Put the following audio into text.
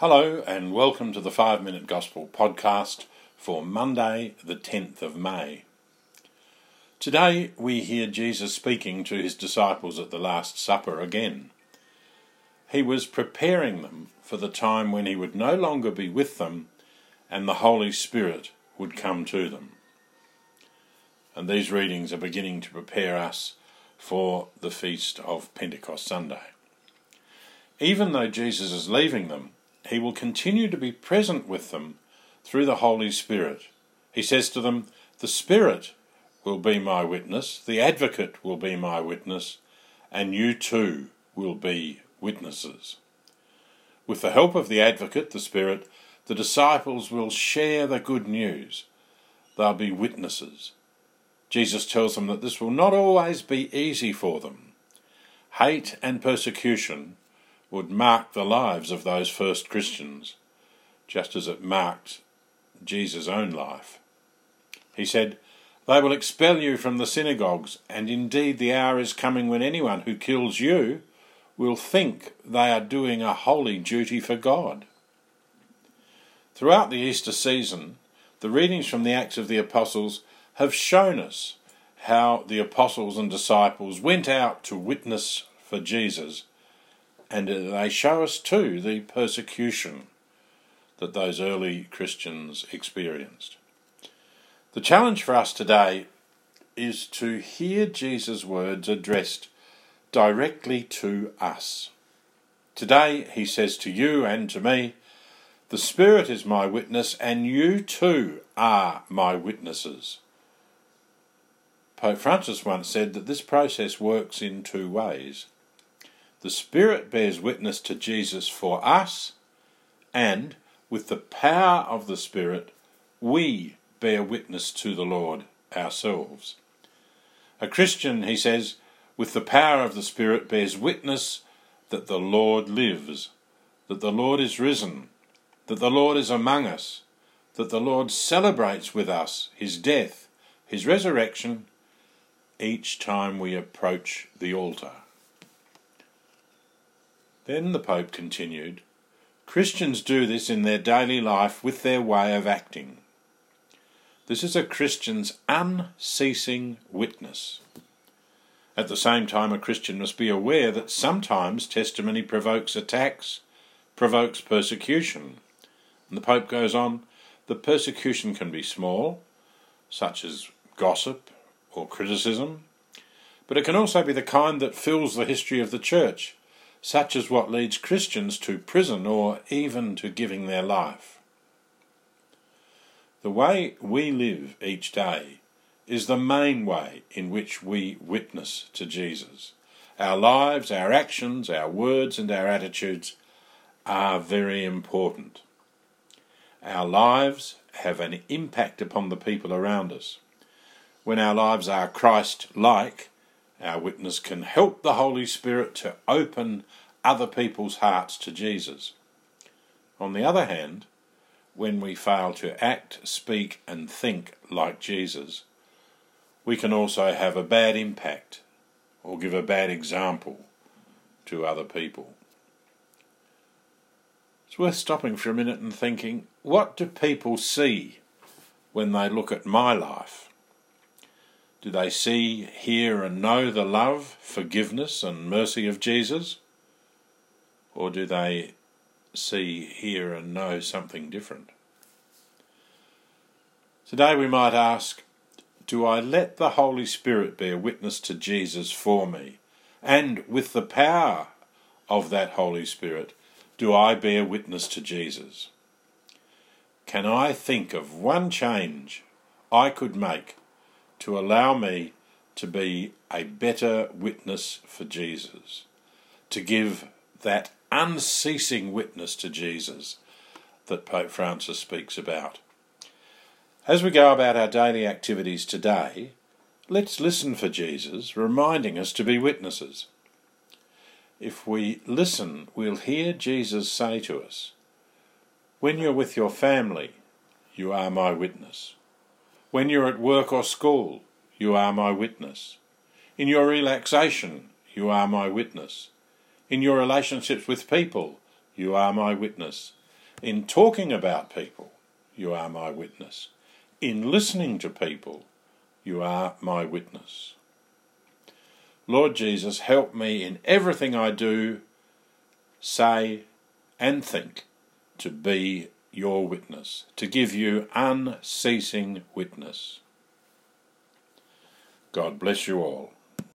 Hello and welcome to the 5-Minute Gospel podcast for Monday the 10th of May. Today we hear Jesus speaking to his disciples at the Last Supper again. He was preparing them for the time when he would no longer be with them and the Holy Spirit would come to them. And these readings are beginning to prepare us for the feast of Pentecost Sunday. Even though Jesus is leaving them, he will continue to be present with them through the Holy Spirit. He says to them, "The Spirit will be my witness, the Advocate will be my witness, and you too will be witnesses." With the help of the Advocate, the Spirit, the disciples will share the good news. They'll be witnesses. Jesus tells them that this will not always be easy for them. Hate and persecution would mark the lives of those first Christians, just as it marked Jesus' own life. He said, "They will expel you from the synagogues, and indeed the hour is coming when anyone who kills you will think they are doing a holy duty for God." Throughout the Easter season, the readings from the Acts of the Apostles have shown us how the apostles and disciples went out to witness for Jesus, and they show us too the persecution that those early Christians experienced. The challenge for us today is to hear Jesus' words addressed directly to us. Today he says to you and to me, "The Spirit is my witness and you too are my witnesses." Pope Francis once said that this process works in two ways. The Spirit bears witness to Jesus for us, and with the power of the Spirit, we bear witness to the Lord ourselves. A Christian, he says, with the power of the Spirit bears witness that the Lord lives, that the Lord is risen, that the Lord is among us, that the Lord celebrates with us his death, his resurrection, each time we approach the altar. Then the Pope continued, "Christians do this in their daily life with their way of acting. This is a Christian's unceasing witness. At the same time, a Christian must be aware that sometimes testimony provokes attacks, provokes persecution." And the Pope goes on, "The persecution can be small, such as gossip or criticism, but it can also be the kind that fills the history of the Church, such as what leads Christians to prison or even to giving their life." The way we live each day is the main way in which we witness to Jesus. Our lives, our actions, our words and our attitudes are very important. Our lives have an impact upon the people around us. When our lives are Christ-like, our witness can help the Holy Spirit to open other people's hearts to Jesus. On the other hand, when we fail to act, speak and think like Jesus, we can also have a bad impact or give a bad example to other people. It's worth stopping for a minute and thinking, what do people see when they look at my life? Do they see, hear and know the love, forgiveness and mercy of Jesus? Or do they see, hear and know something different? Today we might ask, do I let the Holy Spirit bear witness to Jesus for me? And with the power of that Holy Spirit, do I bear witness to Jesus? Can I think of one change I could make to allow me to be a better witness for Jesus, to give that unceasing witness to Jesus that Pope Francis speaks about? As we go about our daily activities today, let's listen for Jesus, reminding us to be witnesses. If we listen, we'll hear Jesus say to us, "When you're with your family, you are my witness. When you're at work or school, you are my witness. In your relaxation, you are my witness. In your relationships with people, you are my witness. In talking about people, you are my witness. In listening to people, you are my witness. Lord Jesus, help me in everything I do, say, and think to be your witness, to give you unceasing witness. God bless you all.